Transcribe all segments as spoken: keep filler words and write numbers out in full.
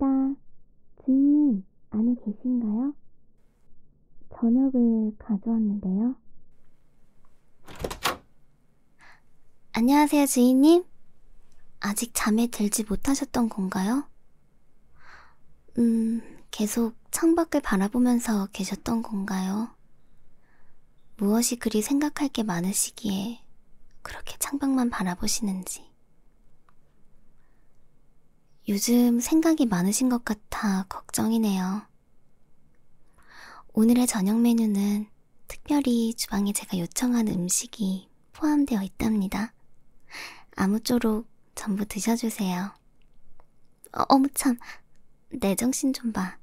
왔습니다. 주인님, 안에 계신가요? 저녁을 가져왔는데요. 안녕하세요, 주인님. 아직 잠에 들지 못하셨던 건가요? 음, 계속 창밖을 바라보면서 계셨던 건가요? 무엇이 그리 생각할 게 많으시기에 그렇게 창밖만 바라보시는지. 요즘 생각이 많으신 것 같아 걱정이네요. 오늘의 저녁 메뉴는 특별히 주방에 제가 요청한 음식이 포함되어 있답니다. 아무쪼록 전부 드셔주세요. 어, 어머 참, 내 정신 좀 봐.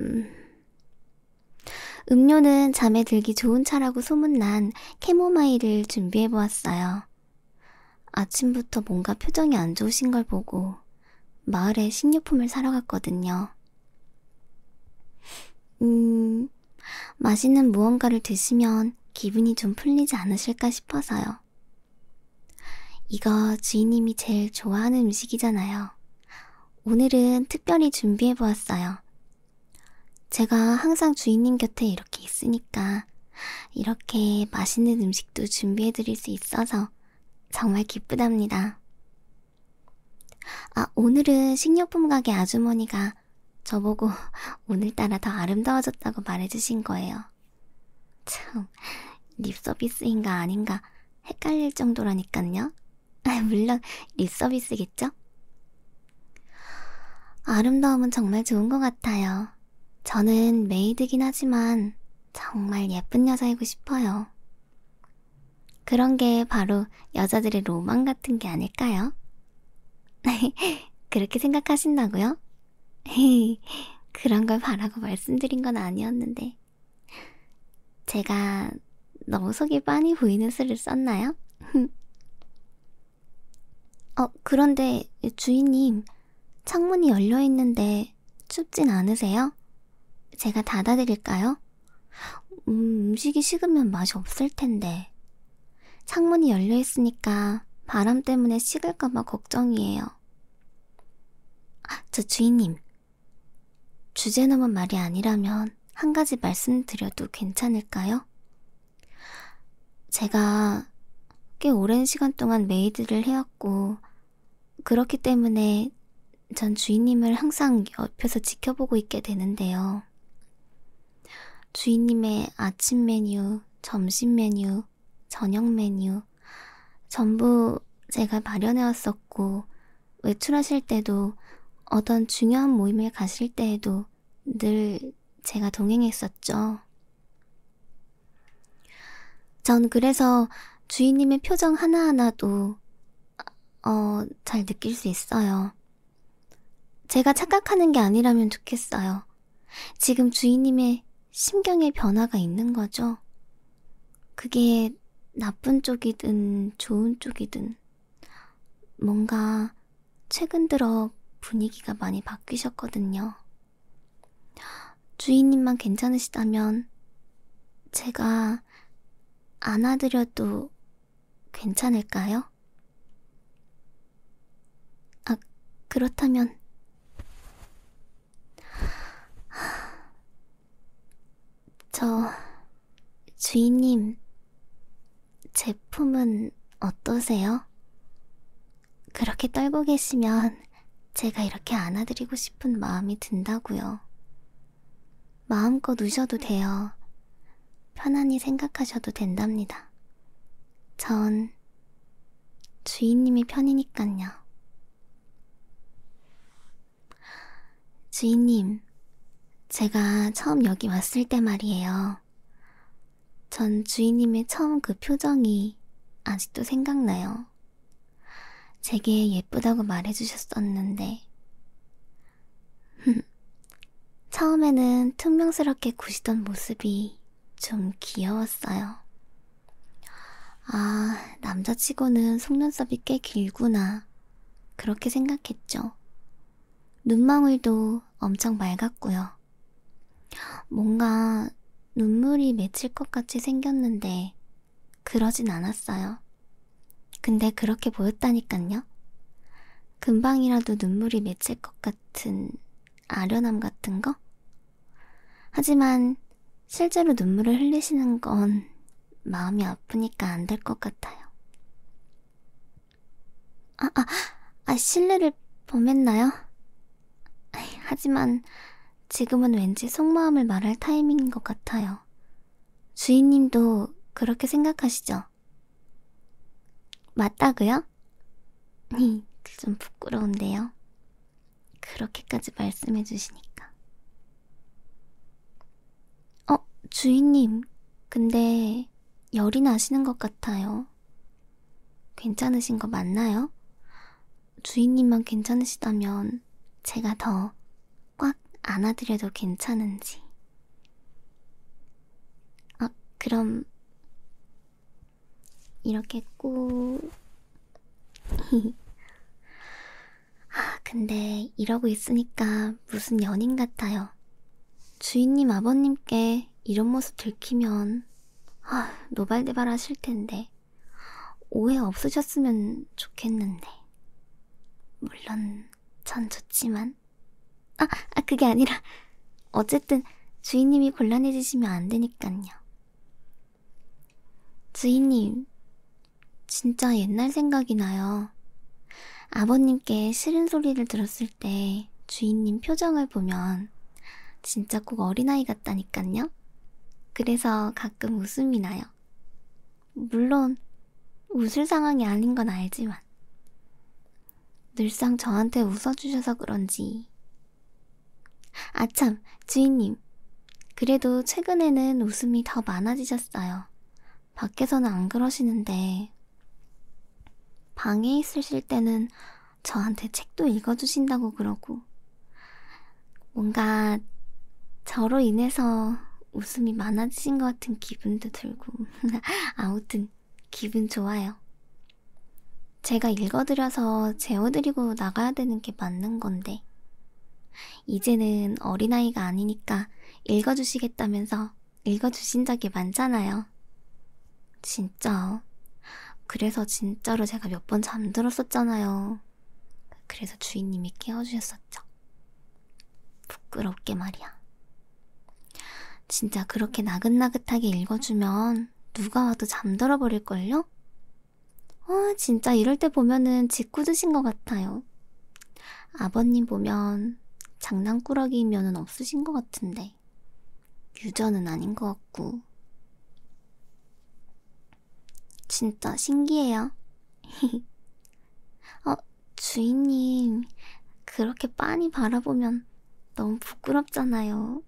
음. 음료는 잠에 들기 좋은 차라고 소문난 캐모마일을 준비해보았어요. 아침부터 뭔가 표정이 안 좋으신 걸 보고 마을에 식료품을 사러 갔거든요. 음, 맛있는 무언가를 드시면 기분이 좀 풀리지 않으실까 싶어서요. 이거 주인님이 제일 좋아하는 음식이잖아요. 오늘은 특별히 준비해보았어요. 제가 항상 주인님 곁에 이렇게 있으니까 이렇게 맛있는 음식도 준비해드릴 수 있어서 정말 기쁘답니다. 아, 오늘은 식료품 가게 아주머니가 저보고 오늘따라 더 아름다워졌다고 말해주신 거예요. 참, 립서비스인가 아닌가 헷갈릴 정도라니깐요. 물론 립서비스겠죠? 아름다움은 정말 좋은 것 같아요. 저는 메이드긴 하지만 정말 예쁜 여자이고 싶어요. 그런 게 바로 여자들의 로망 같은 게 아닐까요? 그렇게 생각하신다고요? 그런 걸 바라고 말씀드린 건 아니었는데. 제가 너무 속이 빤히 보이는 수를 썼나요? 어, 그런데 주인님, 창문이 열려있는데 춥진 않으세요? 제가 닫아드릴까요? 음, 음식이 식으면 맛이 없을 텐데. 창문이 열려있으니까 바람 때문에 식을까봐 걱정이에요. 아, 저 주인님, 주제넘은 말이 아니라면 한 가지 말씀드려도 괜찮을까요? 제가 꽤 오랜 시간 동안 메이드를 해왔고, 그렇기 때문에 전 주인님을 항상 옆에서 지켜보고 있게 되는데요. 주인님의 아침 메뉴, 점심 메뉴, 저녁 메뉴 전부 제가 마련해왔었고, 외출하실 때도 어떤 중요한 모임을 가실 때에도 늘 제가 동행했었죠. 전 그래서 주인님의 표정 하나하나도 어, 잘 느낄 수 있어요. 제가 착각하는 게 아니라면 좋겠어요. 지금 주인님의 심경의 변화가 있는 거죠. 그게 나쁜 쪽이든 좋은 쪽이든 뭔가 최근 들어 분위기가 많이 바뀌셨거든요. 주인님만 괜찮으시다면 제가 안아드려도 괜찮을까요? 아, 그렇다면 저, 주인님, 제 품은 어떠세요? 그렇게 떨고 계시면 제가 이렇게 안아드리고 싶은 마음이 든다고요. 마음껏 우셔도 돼요. 편안히 생각하셔도 된답니다. 전 주인님이 편이니깐요. 주인님, 제가 처음 여기 왔을 때 말이에요. 전 주인님의 처음 그 표정이 아직도 생각나요. 제게 예쁘다고 말해주셨었는데. 처음에는 퉁명스럽게 구시던 모습이 좀 귀여웠어요. 아, 남자치고는 속눈썹이 꽤 길구나. 그렇게 생각했죠. 눈망울도 엄청 맑았고요. 뭔가 눈물이 맺힐 것 같이 생겼는데 그러진 않았어요. 근데 그렇게 보였다니깐요. 금방이라도 눈물이 맺힐 것 같은 아련함 같은 거? 하지만 실제로 눈물을 흘리시는 건 마음이 아프니까 안 될 것 같아요. 아, 아, 아, 실례를 범했나요? 하지만 지금은 왠지 속마음을 말할 타이밍인 것 같아요. 주인님도 그렇게 생각하시죠? 맞다고요? 좀 부끄러운데요. 그렇게까지 말씀해 주시니까. 어, 주인님, 근데 열이 나시는 것 같아요. 괜찮으신 거 맞나요? 주인님만 괜찮으시다면 제가 더 꽉 안아드려도 괜찮은지. 아, 그럼 이렇게 꼭... 아, 근데 이러고 있으니까 무슨 연인 같아요. 주인님 아버님께 이런 모습 들키면 아, 노발대발 하실 텐데 오해 없으셨으면 좋겠는데. 물론 전 좋지만. 아, 아 그게 아니라 어쨌든 주인님이 곤란해지시면 안 되니깐요. 주인님, 진짜 옛날 생각이 나요. 아버님께 싫은 소리를 들었을 때 주인님 표정을 보면 진짜 꼭 어린아이 같다니깐요. 그래서 가끔 웃음이 나요. 물론 웃을 상황이 아닌 건 알지만 늘상 저한테 웃어주셔서 그런지. 아참, 주인님, 그래도 최근에는 웃음이 더 많아지셨어요. 밖에서는 안 그러시는데 방에 있으실 때는 저한테 책도 읽어주신다고 그러고. 뭔가 저로 인해서 웃음이 많아지신 것 같은 기분도 들고 아무튼 기분 좋아요. 제가 읽어드려서 재워드리고 나가야 되는 게 맞는 건데 이제는 어린아이가 아니니까 읽어주시겠다면서 읽어주신 적이 많잖아요. 진짜. 그래서 진짜로 제가 몇 번 잠들었었잖아요. 그래서 주인님이 깨워주셨었죠. 부끄럽게 말이야. 진짜 그렇게 나긋나긋하게 읽어주면 누가 와도 잠들어버릴걸요? 아, 진짜 이럴 때 보면은 짓궂으신 것 같아요. 아버님 보면 장난꾸러기면은 없으신 것 같은데 유저는 아닌 것 같고. 진짜 신기해요. 어, 주인님, 그렇게 빤히 바라보면 너무 부끄럽잖아요.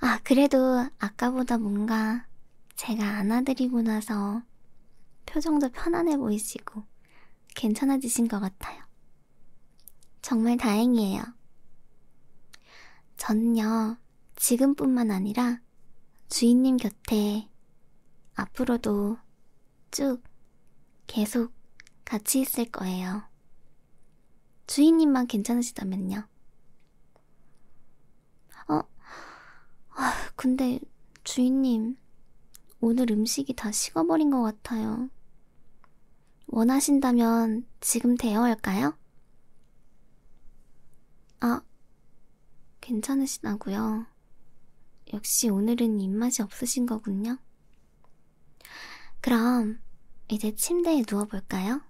아, 그래도 아까보다 뭔가 제가 안아드리고 나서 표정도 편안해 보이시고 괜찮아지신 것 같아요. 정말 다행이에요. 저는요, 지금뿐만 아니라 주인님 곁에 앞으로도 쭉 계속 같이 있을 거예요. 주인님만 괜찮으시다면요. 어, 아, 근데 주인님, 오늘 음식이 다 식어버린 것 같아요. 원하신다면 지금 대여할까요? 아, 괜찮으시다고요? 역시 오늘은 입맛이 없으신 거군요. 그럼 이제 침대에 누워볼까요?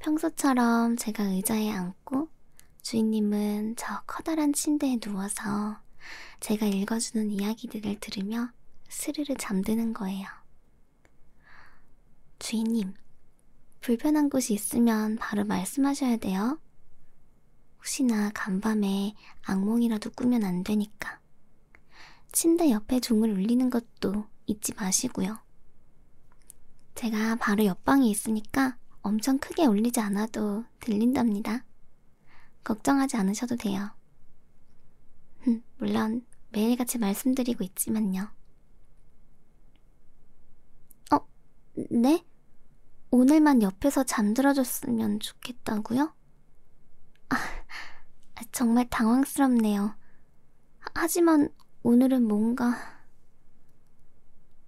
평소처럼 제가 의자에 앉고 주인님은 저 커다란 침대에 누워서 제가 읽어주는 이야기들을 들으며 스르르 잠드는 거예요. 주인님, 불편한 곳이 있으면 바로 말씀하셔야 돼요. 혹시나 간밤에 악몽이라도 꾸면 안 되니까. 침대 옆에 종을 울리는 것도 잊지 마시고요. 제가 바로 옆방에 있으니까 엄청 크게 울리지 않아도 들린답니다. 걱정하지 않으셔도 돼요. 물론 매일같이 말씀드리고 있지만요. 어? 네? 오늘만 옆에서 잠들어줬으면 좋겠다고요? 아, 정말 당황스럽네요. 하지만 오늘은 뭔가...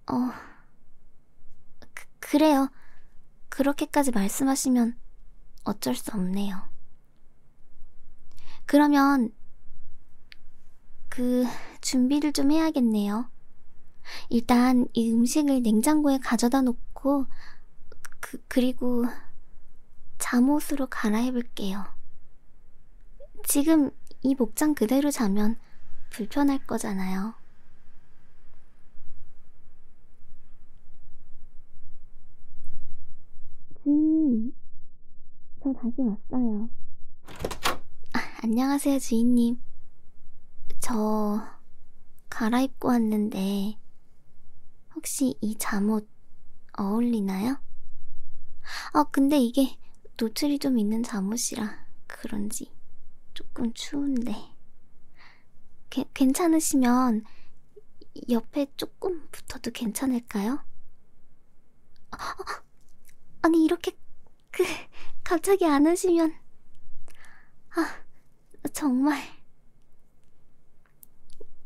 어... 그, 그래요. 그렇게까지 말씀하시면 어쩔 수 없네요. 그러면 그 준비를 좀 해야겠네요. 일단 이 음식을 냉장고에 가져다 놓고 그, 그리고 잠옷으로 갈아입을게요. 지금 이 복장 그대로 자면 불편할 거잖아요. 주인님, 저 다시 왔어요. 아, 안녕하세요, 주인님. 저 갈아입고 왔는데 혹시 이 잠옷 어울리나요? 아, 근데 이게 노출이 좀 있는 잠옷이라 그런지 조금 추운데 게, 괜찮으시면 옆에 조금 붙어도 괜찮을까요? 아, 아니 이렇게 그 갑자기 안 오시면 아 정말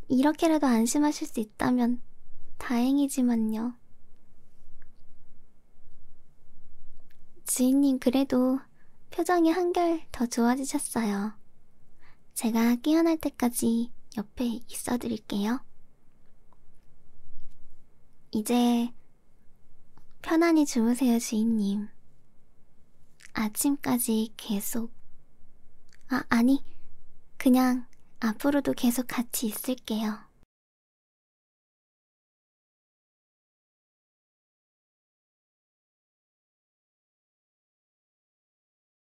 이렇게라도 안심하실 수 있다면 다행이지만요. 주인님 그래도 표정이 한결 더 좋아지셨어요. 제가 깨어날 때까지 옆에 있어 드릴게요. 이제 편안히 주무세요, 주인님. 아침까지 계속... 아, 아니, 그냥 앞으로도 계속 같이 있을게요.